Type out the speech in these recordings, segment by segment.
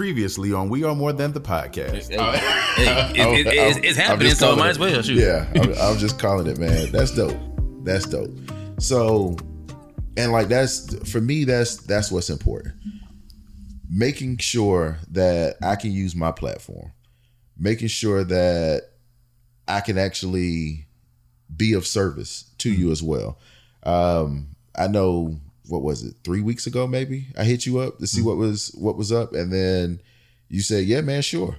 previously on We Are More Than the Podcast. It's happening, so I might as well. Shoot. Yeah, I'm just calling it, man. That's dope. That's dope. So, and like that's for me. That's what's important. Making sure that I can use my platform. Making sure that I can actually be of service to you as well. I know, what was it, 3 weeks ago maybe, I hit you up to see what was up, and then you said, yeah man, sure,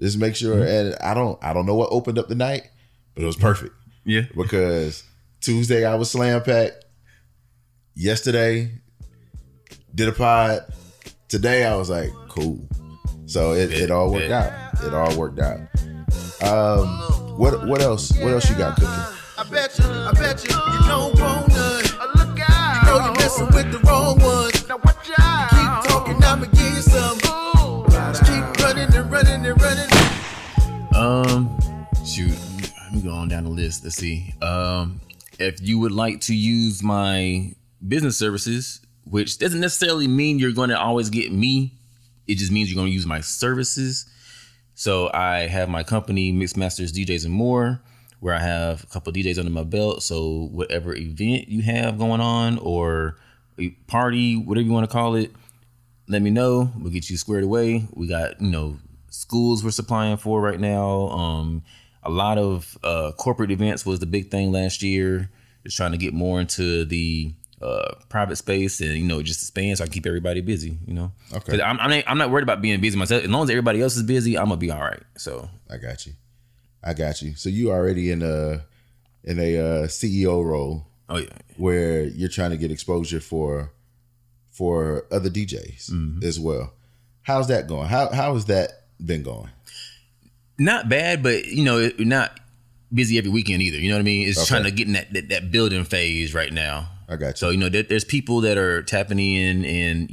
just make sure. And I don't know what opened up the night, but it was perfect. Yeah, because Tuesday I was slam packed, yesterday did a pod, today I was like, cool. So it all worked out. It all worked out. What else you got cooking? I bet you don't want none. Look out. You know you're messing with the wrong ones. Now watch out. Keep talking, I'ma give you some. Just keep running. Shoot, let me go on down the list. Let's see. If you would like to use my business services, which doesn't necessarily mean you're going to always get me. It just means you're going to use my services. So I have my company, Mixmasters, DJs, and More, where I have a couple of DJs under my belt. So whatever event you have going on or a party, whatever you want to call it, let me know. We'll get you squared away. We got, schools we're supplying for right now. A lot of corporate events was the big thing last year. Just trying to get more into the private space and, just expand so I can keep everybody busy, Okay. 'Cause I'm not worried about being busy myself. As long as everybody else is busy, I'm going to be all right. So I got you. So you already in a CEO role. Oh yeah. Where you're trying to get exposure for other DJs as well. How's that going? How has that been going? Not bad, but not busy every weekend either. You know what I mean? It's okay. Trying to get in that building phase right now. I got you. So there's people that are tapping in and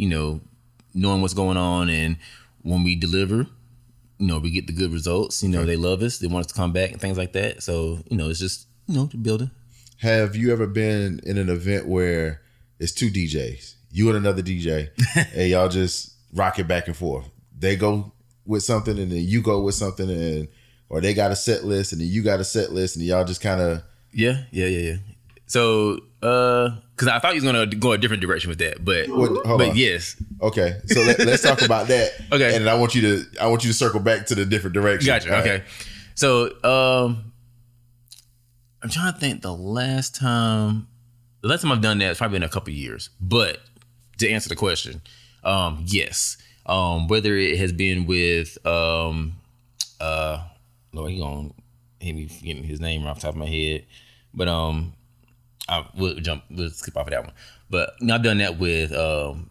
knowing what's going on, and when we deliver, we get the good results. They love us. They want us to come back and things like that. So it's just the building. Have you ever been in an event where it's two DJs, you and another DJ, and y'all just rock it back and forth? They go with something, and then you go with something, or they got a set list, and then you got a set list, and y'all just kind of yeah. So, because I thought he was going to go a different direction with that, but yes. Okay, so let's talk about that. Okay, and I want you to circle back to the different direction. Gotcha. All okay, right. So I'm trying to think. The last time I've done that, it's probably been a couple of years. But to answer the question, yes. Whether it has been with Lord, he gonna hit me getting his name right off the top of my head, but we'll skip off of that one. But I've done that with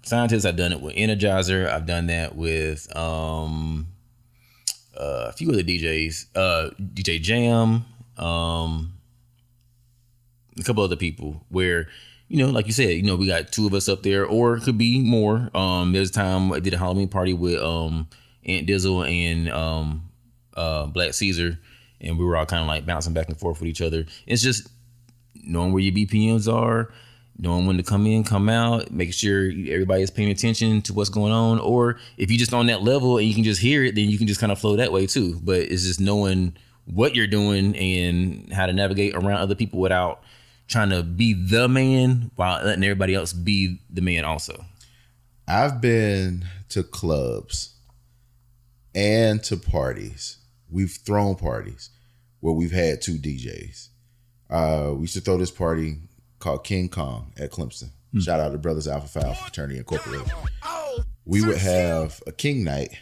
scientists. I've done it with Energizer. I've done that with a few other DJs, DJ Jam, a couple other people where, like you said, we got two of us up there, or it could be more. There's a time I did a Halloween party with Aunt Dizzle and Black Caesar, and we were all kind of like bouncing back and forth with each other. It's just knowing where your BPMs are, knowing when to come in, come out, making sure everybody is paying attention to what's going on. Or if you're just on that level and you can just hear it, then you can just kind of flow that way too. But it's just knowing what you're doing and how to navigate around other people without trying to be the man while letting everybody else be the man also. I've been to clubs and to parties. We've thrown parties where we've had two DJs. We used to throw this party called King Kong at Clemson. Shout out to Brothers Alpha Phi Fraternity Incorporated. We would have a King night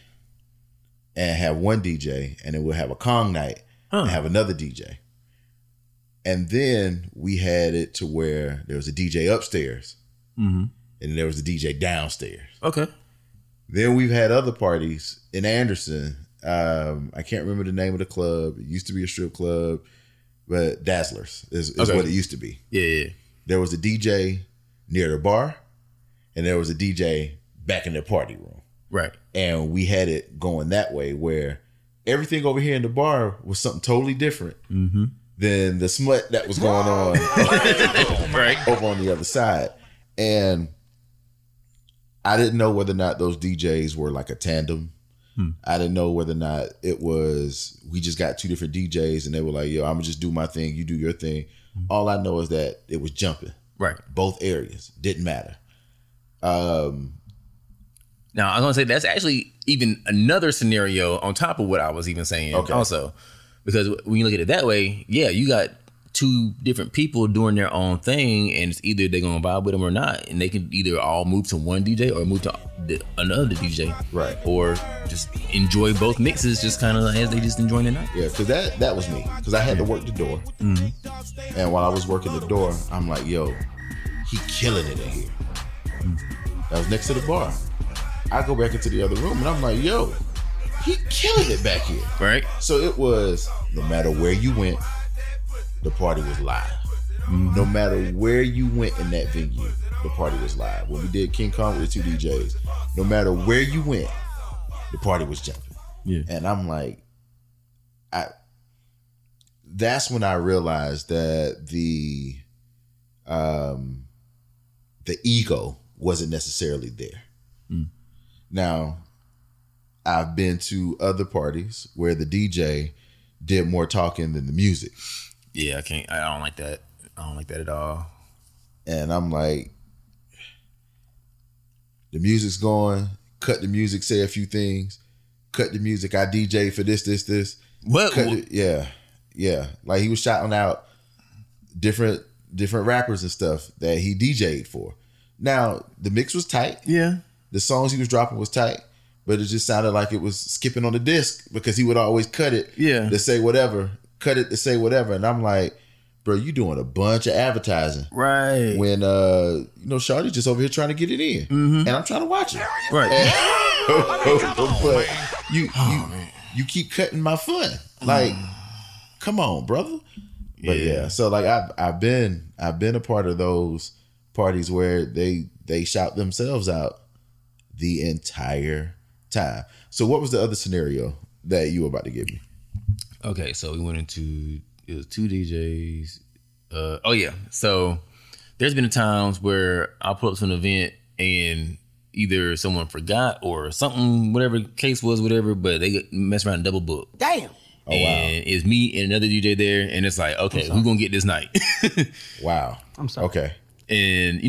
and have one DJ, and then we'll have a Kong night and have another DJ. And then we had it to where there was a DJ upstairs and there was a DJ downstairs. Okay. Then we've had other parties in Anderson. I can't remember the name of the club. It used to be a strip club. But Dazzlers is okay. What it used to be. Yeah. There was a DJ near the bar, and there was a DJ back in the party room. Right. And we had it going that way where everything over here in the bar was something totally different than the smut that was going on right. over on the other side. And I didn't know whether or not those DJs were like a tandem I didn't know whether or not it was, we just got two different DJs and they were like, yo, I'm gonna just do my thing, you do your thing. All I know is that it was jumping. Right. Both areas. Didn't matter. Now, I was gonna say that's actually even another scenario on top of what I was even saying also. Because when you look at it that way, yeah, you got two different people doing their own thing, and it's either they're gonna vibe with them or not, and they can either all move to one DJ or move to another DJ, right? Or just enjoy both mixes, just kind of as they just enjoying the night. Yeah, because that was me, because I had to work the door, and while I was working the door, I'm like, yo, he killing it in here. That was next to the bar. I go back into the other room, and I'm like, yo, he killing it back here, right? So it was no matter where you went. The party was live. No matter where you went in that venue, the party was live. When we did King Kong with the two DJs, no matter where you went, the party was jumping. Yeah. And I'm like, that's when I realized that the ego wasn't necessarily there. Now, I've been to other parties where the DJ did more talking than the music. Yeah, I don't like that. I don't like that at all. And I'm like, the music's going. Cut the music. Say a few things. Cut the music. I DJ for this. What? Yeah. Like he was shouting out different rappers and stuff that he DJ'd for. Now the mix was tight. Yeah. The songs he was dropping was tight, but it just sounded like it was skipping on the disc because he would always cut it. Yeah. To say whatever. Cut it to say whatever. And I'm like, bro, you doing a bunch of advertising. Right. When, Shawty just over here trying to get it in. Mm-hmm. And I'm trying to watch it. Right. And, but you keep cutting my fun. Like, come on, brother. But yeah. So like I've been a part of those parties where they shout themselves out the entire time. So what was the other scenario that you were about to give me? Okay, so we went into, it was two DJs. So there's been times where I'll pull up to an event and either someone forgot or something, whatever case was, whatever, but they mess around and double book. Damn. Oh, and it's me and another DJ there, and it's like, okay, who's going to get this night? Wow. I'm sorry. Okay. And,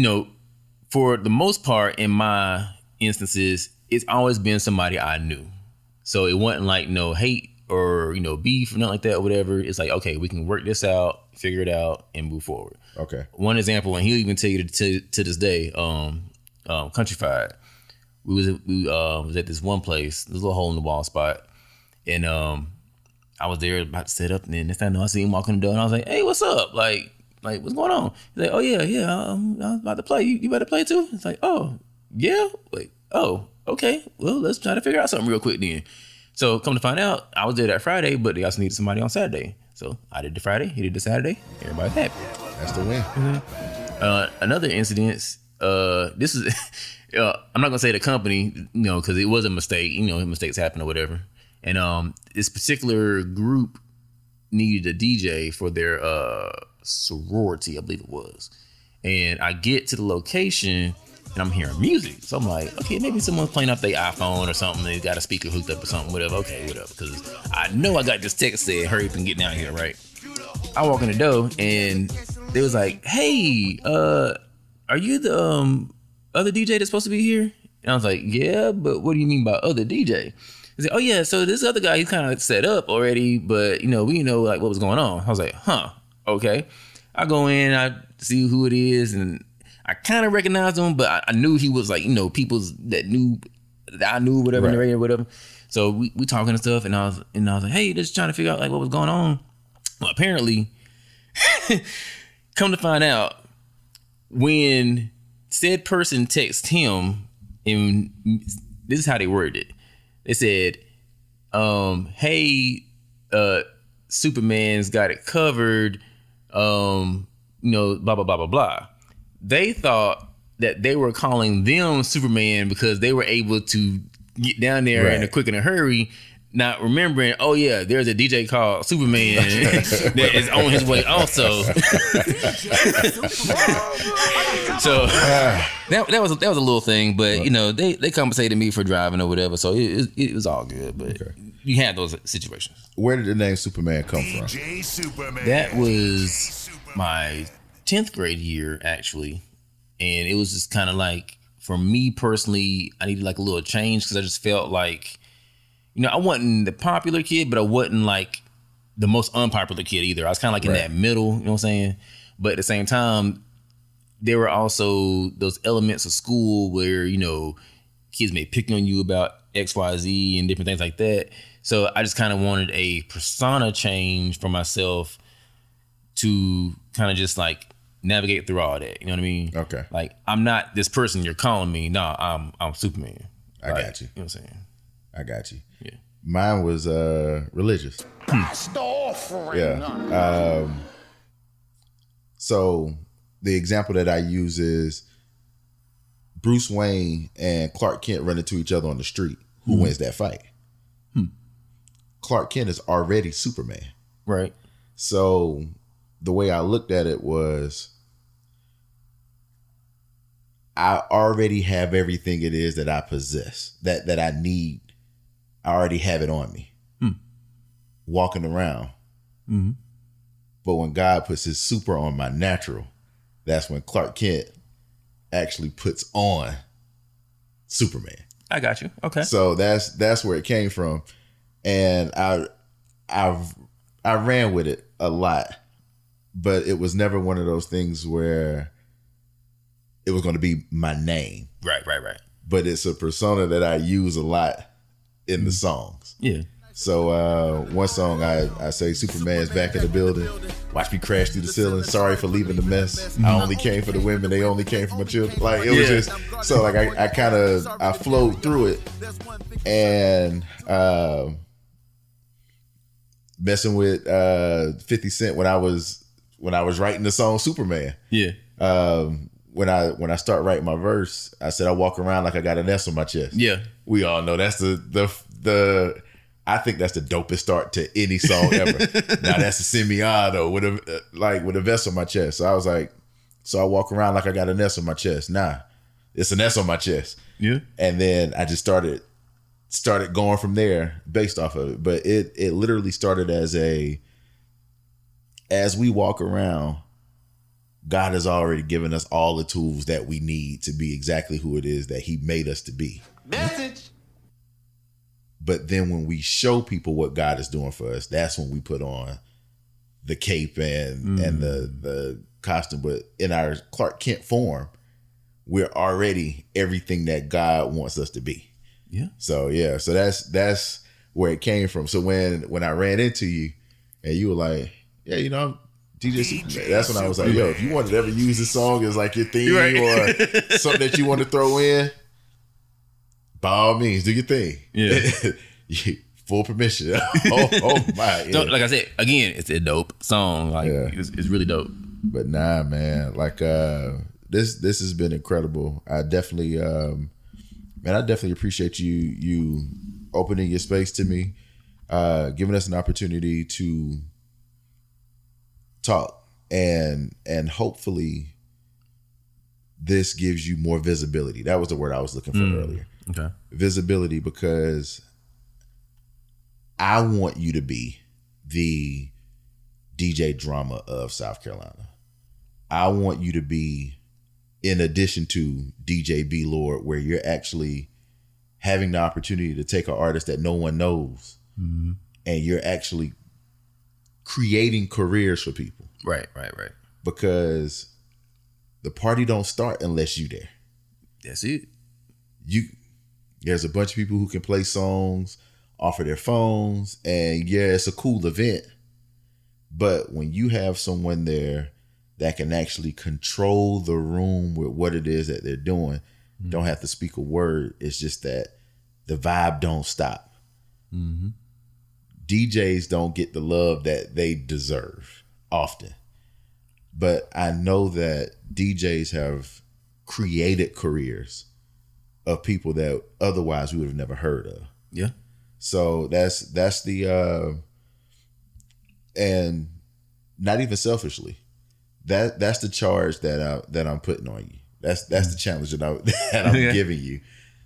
for the most part, in my instances, it's always been somebody I knew. So it wasn't like no hate or beef or nothing like that or whatever. It's like, okay, we can work this out, figure it out, and move forward. Okay. One example, and he'll even tell you to this day, Countryfied. We was at this one place, this little hole in the wall spot, and I was there about to set up, and then next time I see him walking the door, and I was like, hey, what's up? Like what's going on? He's like, oh yeah, I was about to play. You better play too? It's like, oh yeah, wait, oh okay. Well, let's try to figure out something real quick then. So come to find out, I was there that Friday, but they also needed somebody on Saturday. So I did the Friday, he did the Saturday. Everybody's happy. That's the win. Mm-hmm. Another incident. This is, I'm not gonna say the company, because it was a mistake. Mistakes happen or whatever. And this particular group needed a DJ for their sorority, I believe it was. And I get to the location. And I'm hearing music. So I'm like, okay, maybe someone's playing off their iPhone or something. They got a speaker hooked up or something, whatever. Okay, whatever. Because I know I got this text that said, hurry up and get down here, right? I walk in the door and they was like, hey, are you the other DJ that's supposed to be here? And I was like, yeah, but what do you mean by other DJ? They said, oh yeah, so this other guy, he's kind of set up already, but we know like what was going on. I was like, huh, okay. I go in, I see who it is, and I kind of recognized him, but I knew he was like, people's that I knew, whatever, right. In the radio, whatever. So we talking and stuff, and I was like, hey, just trying to figure out like what was going on. Well, apparently, come to find out, when said person texted him, and this is how they worded it. They said, hey, Superman's got it covered, blah, blah, blah, blah, blah. They thought that they were calling them Superman because they were able to get down there, right, in a quick and a hurry. not remembering, oh yeah, there's a DJ called Supa Man that is on his way also. So that was a little thing, but you know, they compensated me for driving or whatever, so it was all good. But okay, you had those situations. Where did the name Supa Man come from? DJ Supa Man. That was my 10th grade year actually, and it was just kind of like, for me personally, I needed like a little change, because I just felt like, you know, I wasn't the popular kid, but I wasn't like the most unpopular kid either. I was kind of like in that middle, you know what I'm saying? But at the same time, there were also those elements of school where, you know, kids may pick on you about X, Y, Z and different things like that. So I just kind of wanted a persona change for myself to kind of just like navigate through all that. You know what I mean? Okay. Like, I'm not this person you're calling me. No, I'm Superman. I like, got you. You know what I'm saying? I got you. Yeah. Mine was religious. Yeah. So the example that I use is Bruce Wayne and Clark Kent run into each other on the street. Who wins that fight? Clark Kent is already Superman. Right. So the way I looked at it was, I already have everything it is that I possess, that I need. I already have it on me, walking around. Mm-hmm. But when God puts his super on my natural, that's when Clark Kent actually puts on Superman. I got you. Okay. So that's where it came from. And I ran with it a lot, but it was never one of those things where it was going to be my name. Right. But it's a persona that I use a lot in the songs. Yeah. So one song I say, Superman's back in the building. Watch me crash through the ceiling. Sorry for leaving the mess. I only came for the women. They only came for my children. Like, it was just, so like I kind of, I flowed through it. And messing with 50 Cent when I was writing the song Superman. Yeah. When I start writing my verse, I said I walk around like I got an S on my chest. Yeah. We all know that's the I think that's the dopest start to any song ever. Now that's a semi-auto with a vest on my chest. So I was like, so I walk around like I got an S on my chest. Nah, it's an S on my chest. Yeah. And then I just started going from there based off of it. But it literally started as we walk around, God has already given us all the tools that we need to be exactly who it is that he made us to be. Message. But then when we show people what God is doing for us, that's when we put on the cape and the costume. But in our Clark Kent form, we're already everything that God wants us to be. Yeah. So yeah. So that's where it came from. So when I ran into you and you were like, yeah, you know, DJ Supa Man. That's when I was like, yo, if you wanted to ever use this song as like your theme or something that you want to throw in, by all means, do your thing. Yeah. Full permission. Oh my. Yeah. No, like I said, again, it's a dope song. Like it's really dope. But nah, man, like this has been incredible. I definitely I definitely appreciate you opening your space to me, giving us an opportunity to talk, and hopefully this gives you more visibility. That was the word I was looking for earlier. Okay. Visibility, because I want you to be the DJ drama of South Carolina. I want you to be, in addition to DJ B Lord, where you're actually having the opportunity to take an artist that no one knows and you're actually creating careers for people. Right. Because the party don't start unless you there. That's it. There's a bunch of people who can play songs, offer their phones, and yeah, it's a cool event. But when you have someone there that can actually control the room with what it is that they're doing, don't have to speak a word. It's just that the vibe don't stop. Mm-hmm. DJs don't get the love that they deserve often. But I know that DJs have created careers of people that otherwise we would have never heard of. Yeah. So that's the and not even selfishly, that's the charge that I'm putting on you. That's the challenge that I'm giving you,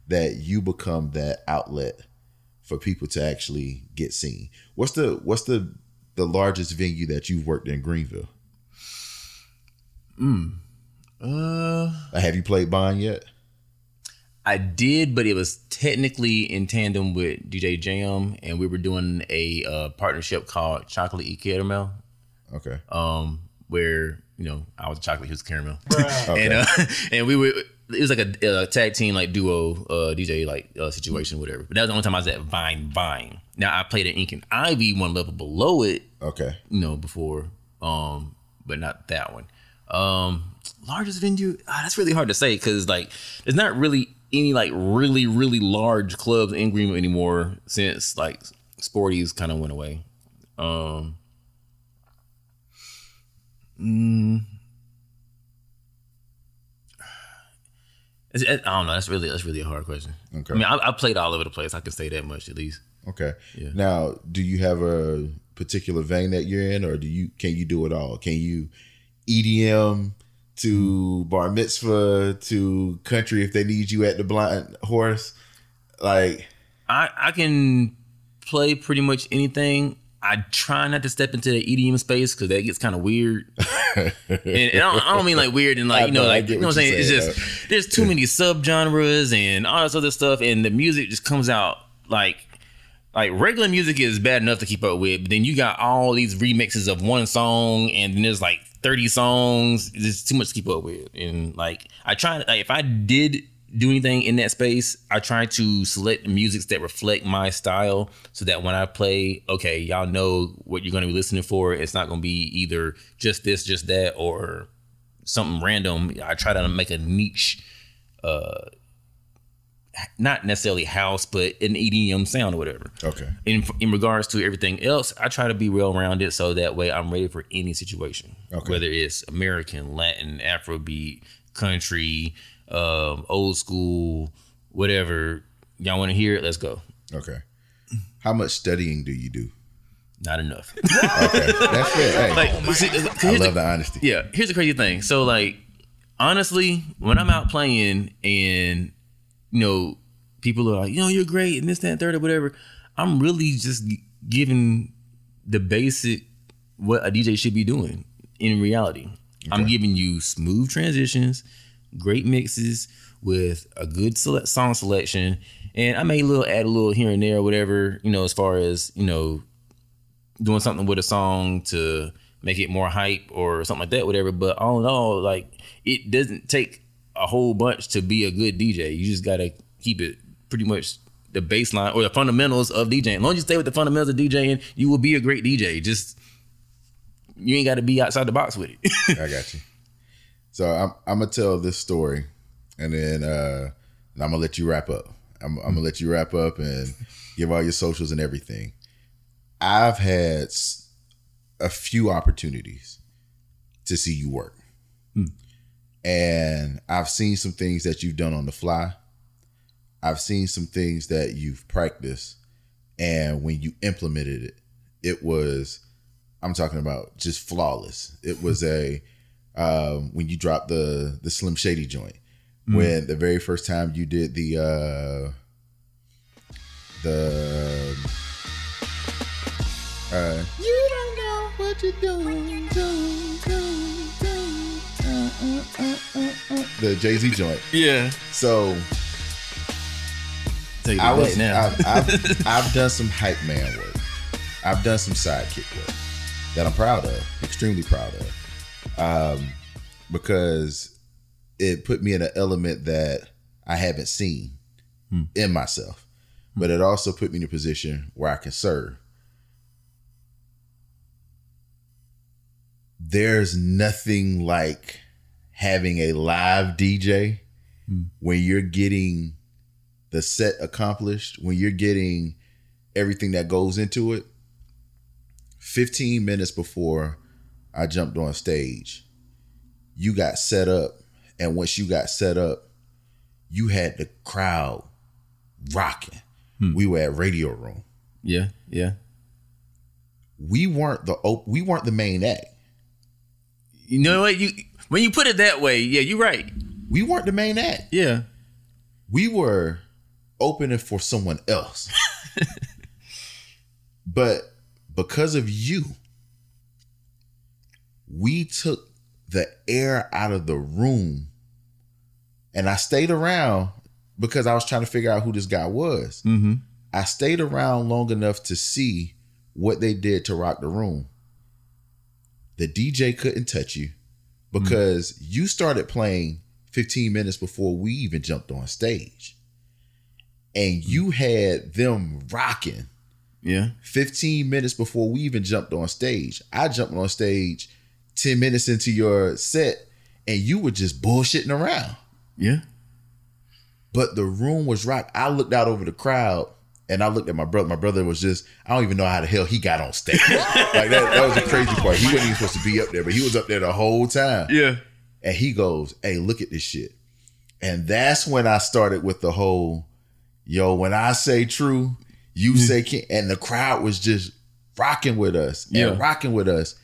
that you become that outlet for people to actually get seen. What's the largest venue that you've worked in Greenville? Have you played Bond yet? I did, but it was technically in tandem with DJ Jam, and we were doing a partnership called Chocolate E. Caramel. Okay. Where, you know, I was chocolate, he was caramel. Right. Okay. And we were, it was like a tag team, like duo, DJ, like situation, whatever. But that was the only time I was at Vine. Now I played at Ink and Ivy, one level below it. Okay. You know, before, but not that one. Largest venue, that's really hard to say, because like there's not really any like really, really large clubs in Greenville anymore since like Sporties kind of went away. I don't know. That's really a hard question. Okay. I mean, I played all over the place. I can say that much at least. Okay. Yeah. Now, do you have a particular vein that you're in, or can you do it all? Can you EDM to bar mitzvah to country if they need you at the Blind Horse? Like, I can play pretty much anything. I try not to step into the EDM space because that gets kind of weird. And I don't mean like weird and like, you know, like, you know what I'm saying? It's just, there's too many subgenres and all this other stuff. And the music just comes out like regular music is bad enough to keep up with. But then you got all these remixes of one song, and then there's like 30 songs. It's too much to keep up with. And like, I try, like, if I did do anything in that space, I try to select musics that reflect my style, so that when I play, okay, y'all know what you're going to be listening for. It's not going to be either just this, just that, or something random. I try to make a niche, not necessarily house, but an EDM sound or whatever. Okay. In regards to everything else, I try to be well-rounded, so that way I'm ready for any situation. Okay. Whether it's American, Latin, Afrobeat, country, old school, whatever y'all want to hear it, let's go. Okay. How much studying do you do? Not enough. Okay, that's fair. Hey, like, I love the honesty. Yeah, here's the crazy thing. So like, honestly, when I'm out playing and, you know, people are like, you know, you're great and this, that, and third or whatever, I'm really just giving the basic what a DJ should be doing in reality. Okay. I'm giving you smooth transitions, great mixes with a good song selection, and I may add a little here and there or whatever, you know, as far as, you know, doing something with a song to make it more hype or something like that, whatever. But all in all, like, it doesn't take a whole bunch to be a good DJ. You just gotta keep it pretty much the baseline or the fundamentals of DJing. As long as you stay with the fundamentals of DJing, you will be a great DJ. Just, you ain't gotta be outside the box with it. I got you. So I'm gonna tell this story, and then and I'm gonna let you wrap up. I'm gonna let you wrap up and give all your socials and everything. I've had a few opportunities to see you work, and I've seen some things that you've done on the fly. I've seen some things that you've practiced, and when you implemented it, it was, I'm talking about just flawless. It was a when you dropped the Slim Shady joint, when the very first time you did the you don't know what you're doing, the Jay-Z joint. Yeah. So I've done some hype man work. I've done some sidekick work that I'm proud of, extremely proud of. Because it put me in an element that I haven't seen in myself, but it also put me in a position where I can serve. There's nothing like having a live DJ when you're getting the set accomplished, when you're getting everything that goes into it. 15 minutes before I jumped on stage, you got set up, and once you got set up, you had the crowd rocking. We were at Radio Room. Yeah, yeah. We weren't the main act. You know what? When you put it that way, yeah, you're right. We weren't the main act. Yeah. We were opening for someone else. But because of you, we took the air out of the room. And I stayed around because I was trying to figure out who this guy was. Mm-hmm. I stayed around long enough to see what they did to rock the room. The DJ couldn't touch you because you started playing 15 minutes before we even jumped on stage. And you had them rocking. Yeah. 15 minutes before we even jumped on stage. I jumped on stage 10 minutes into your set and you were just bullshitting around. Yeah. But the room was rocked. I looked out over the crowd and I looked at my brother. My brother was just, I don't even know how the hell he got on stage. Like that was the crazy part. He wasn't even supposed to be up there, but he was up there the whole time. Yeah. And he goes, "Hey, look at this shit." And that's when I started with the whole, yo, when I say true, you say can't, and the crowd was just rocking with us and rocking with us.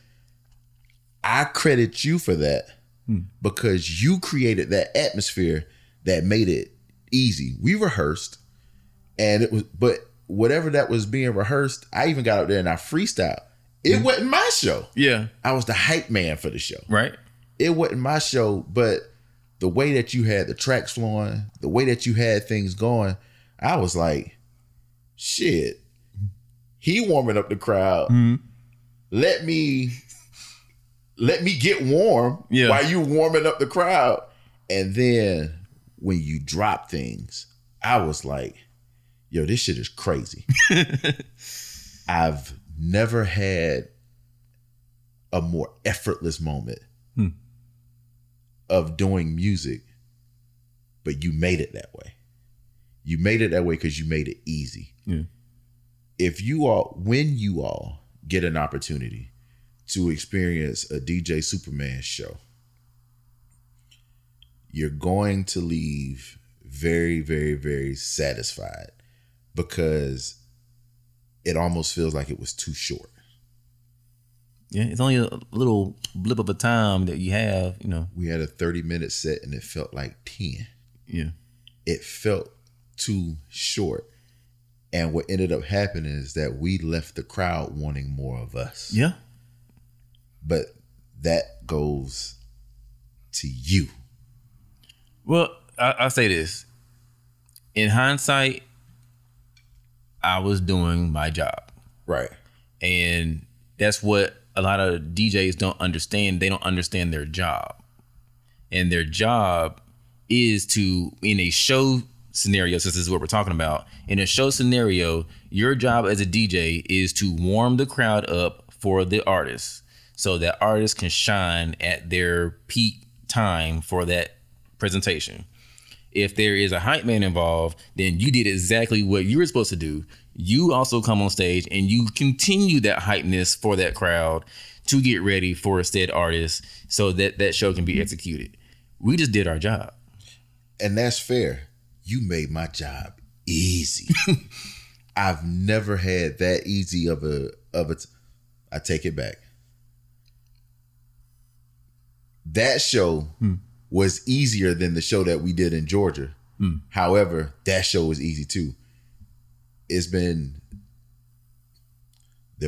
I credit you for that because you created that atmosphere that made it easy. We rehearsed and it was, but whatever that was being rehearsed, I even got up there and I freestyled. It wasn't my show. Yeah. I was the hype man for the show. Right. It wasn't my show, but the way that you had the tracks flowing, the way that you had things going, I was like, shit, he warming up the crowd. Let me get warm while you warming up the crowd. And then when you drop things, I was like, yo, this shit is crazy. I've never had a more effortless moment of doing music, but you made it that way. You made it that way because you made it easy. Yeah. When you all get an opportunity to experience a DJ Supa Man show, you're going to leave very, very, very satisfied because it almost feels like it was too short. Yeah, it's only a little blip of a time that you have, you know. We had a 30-minute set and it felt like 10. Yeah. It felt too short, and what ended up happening is that we left the crowd wanting more of us. Yeah, but that goes to you. Well, I'll say this: in hindsight, I was doing my job right, and that's what a lot of DJs don't understand. They don't understand their job, and their job is to, in a show scenario, since this is what we're talking about, in a show scenario, your job as a DJ is to warm the crowd up for the artist so that artists can shine at their peak time for that presentation. If there is a hype man involved, then you did exactly what you were supposed to do. You also come on stage and you continue that hypeness for that crowd to get ready for said artist so that that show can be executed. We just did our job. And that's fair. You made my job easy. I've never had that easy I take it back. That show was easier than the show that we did in Georgia. However, that show was easy too. There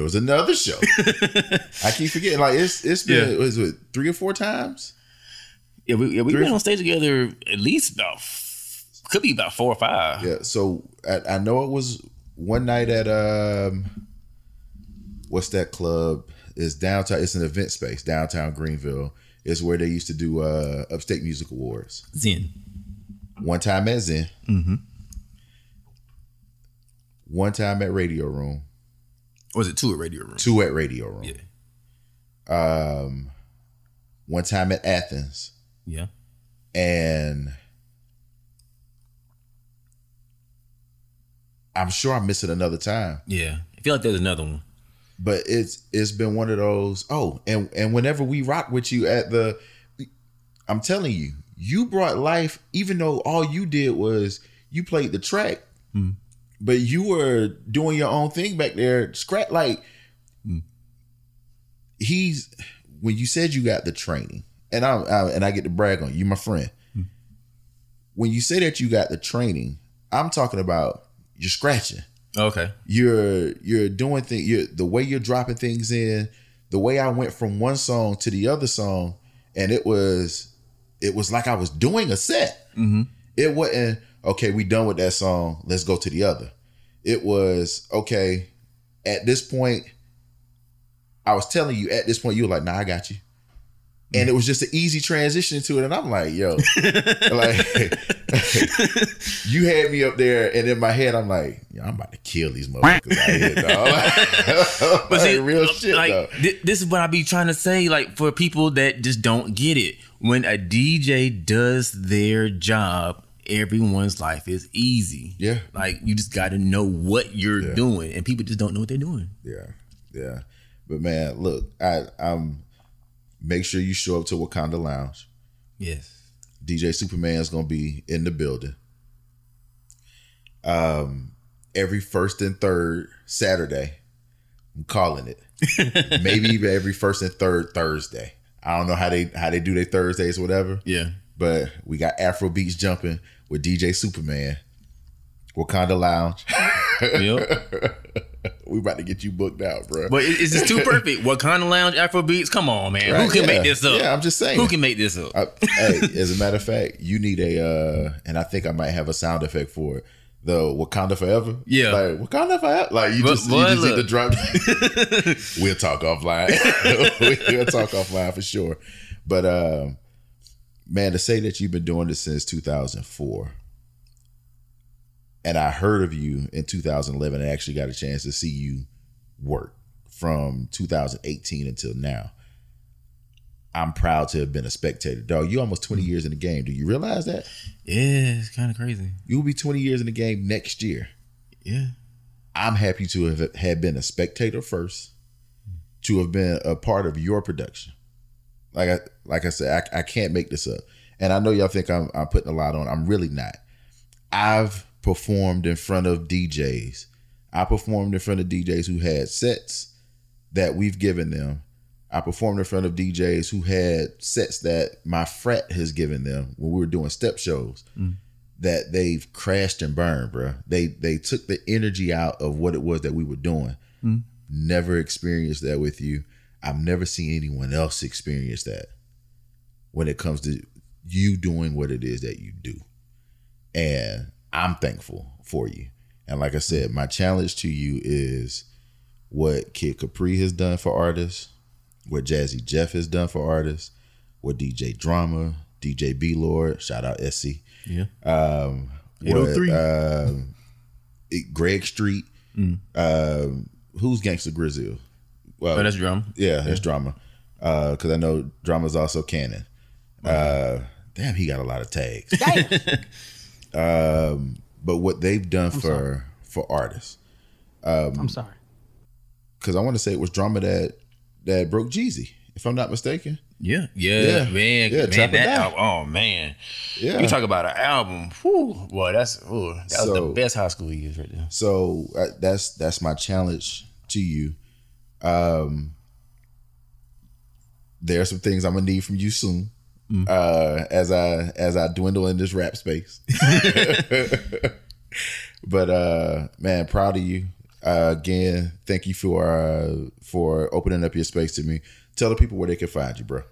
was another show. I keep forgetting. Like it's been three or four times. Yeah, we been on stage together at least about. Could be about 4 or 5. Yeah, so I know it was one night at what's that club? It's downtown. It's an event space downtown Greenville. It's where they used to do Upstate Music Awards. Zen. One time at Zen. Mm-hmm. One time at Radio Room. Or was it 2 at Radio Room? 2 at Radio Room. Yeah. One time at Athens. Yeah. And I'm sure I miss it another time. Yeah. I feel like there's another one. But it's been one of those, and whenever we rock with you at the, I'm telling you, you brought life, even though all you did was you played the track, but you were doing your own thing back there. Scratch, like, he's, when you said you got the training, and I get to brag on you, you're my friend. Mm. When you say that you got the training, I'm talking about you're scratching. Okay. You're doing things. The way you're dropping things in, the way I went from one song to the other song, and it was like I was doing a set. Mm-hmm. It wasn't, okay, we done with that song, let's go to the other. It was, okay, at this point, I was telling you, at this point, you were like, nah, I got you. Mm-hmm. And it was just an easy transition to it. And I'm like, yo, you had me up there. And in my head, I'm like, yeah, I'm about to kill these motherfuckers out here, dog. But see, real shit, like, though. This is what I be trying to say, like, for people that just don't get it. When a DJ does their job, everyone's life is easy. Yeah. Like, you just got to know what you're doing, and people just don't know what they're doing. Yeah. Yeah. But man, look, I'm make sure you show up to Wakanda Lounge. Yes. DJ Supa Man is going to be in the building. Every first and third Saturday, I'm calling it. Maybe even every first and third Thursday. I don't know how they do their Thursdays or whatever. Yeah. But we got Afro Beats jumping with DJ Supa Man. Wakanda Lounge. Yep. We about to get you booked out, bro. But it's just too perfect. Wakanda Lounge, Afro Beats. Come on, man. Right? Who can make this up? Yeah, I'm just saying. Who can make this up? Hey, as a matter of fact, you need a, and I think I might have a sound effect for it. The Wakanda Forever. Yeah. Like, Wakanda Forever. Like, you just need to drop. We'll talk offline. We'll talk offline for sure. But, man, to say that you've been doing this since 2004. And I heard of you in 2011. I actually got a chance to see you work from 2018 until now. I'm proud to have been a spectator. Dog, you almost 20 years in the game. Do you realize that? Yeah, it's kind of crazy. You'll be 20 years in the game next year. Yeah. I'm happy to have been a spectator first, to have been a part of your production. Like I said, I can't make this up. And I know y'all think I'm putting a lot on. I'm really not. I've performed in front of DJs. I performed in front of DJs who had sets that we've given them. I performed in front of DJs who had sets that my frat has given them when we were doing step shows that they've crashed and burned, bro. They took the energy out of what it was that we were doing. Mm. Never experienced that with you. I've never seen anyone else experience that when it comes to you doing what it is that you do. And I'm thankful for you. And like I said, my challenge to you is what Kid Capri has done for artists, what Jazzy Jeff has done for artists, what DJ Drama, DJ B-Lord, shout out SC. Yeah. 803. Greg Street. Mm. Who's Gangsta Grizzle? Well, that's Drama. Yeah, that's Drama. Because I know Drama's also Cannon. Damn, he got a lot of tags. But what they've done for artists. I'm sorry. Because I want to say it was Drama that broke Jeezy, if I'm not mistaken. Yeah. Man. Yeah, man, that album. Oh, man. Yeah. You talk about an album. Whew, boy, that was the best high school years right there. So that's my challenge to you. There are some things I'm going to need from you soon. Mm-hmm. As I dwindle in this rap space. But man, proud of you. Again, thank you for opening up your space to me. Tell the people where they can find you, bro.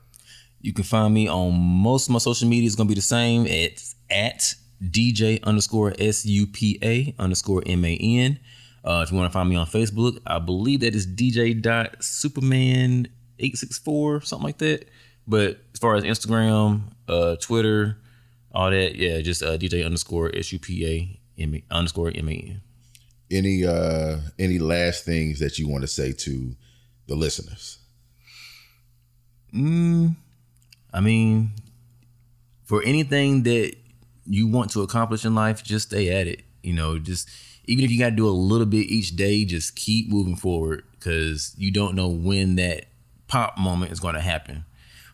You can find me on most of my social media. It's gonna be the same. It's at DJ_SUPA_MAN. If you want to find me on Facebook, I believe that is DJ.Superman864, something like that. But as far as Instagram, Twitter, all that, yeah, just DJ_SUPA_MAN. Any last things that you want to say to the listeners? I mean, for anything that you want to accomplish in life, just stay at it. You know, just even if you got to do a little bit each day, just keep moving forward, because you don't know when that pop moment is going to happen.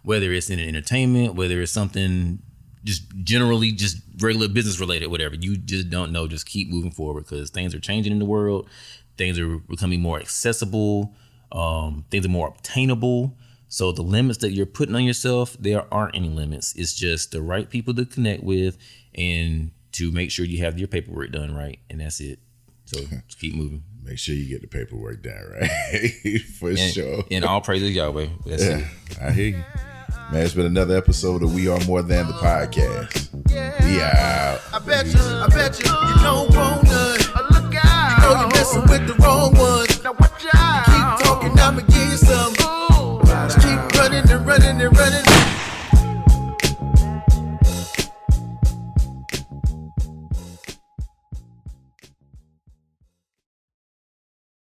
Whether it's in entertainment, whether it's something just generally just regular business related, whatever. You just don't know. Just keep moving forward because things are changing in the world. Things are becoming more accessible. Things are more obtainable. So the limits that you're putting on yourself, there aren't any limits. It's just the right people to connect with and to make sure you have your paperwork done right. And that's it. So just keep moving. Make sure you get the paperwork done right. For sure. And all praises Yahweh. That's it. I hear you. Man, it's been another episode of We Are More Than the Podcast. Yeah. I bet you don't want none. You know you're messing with the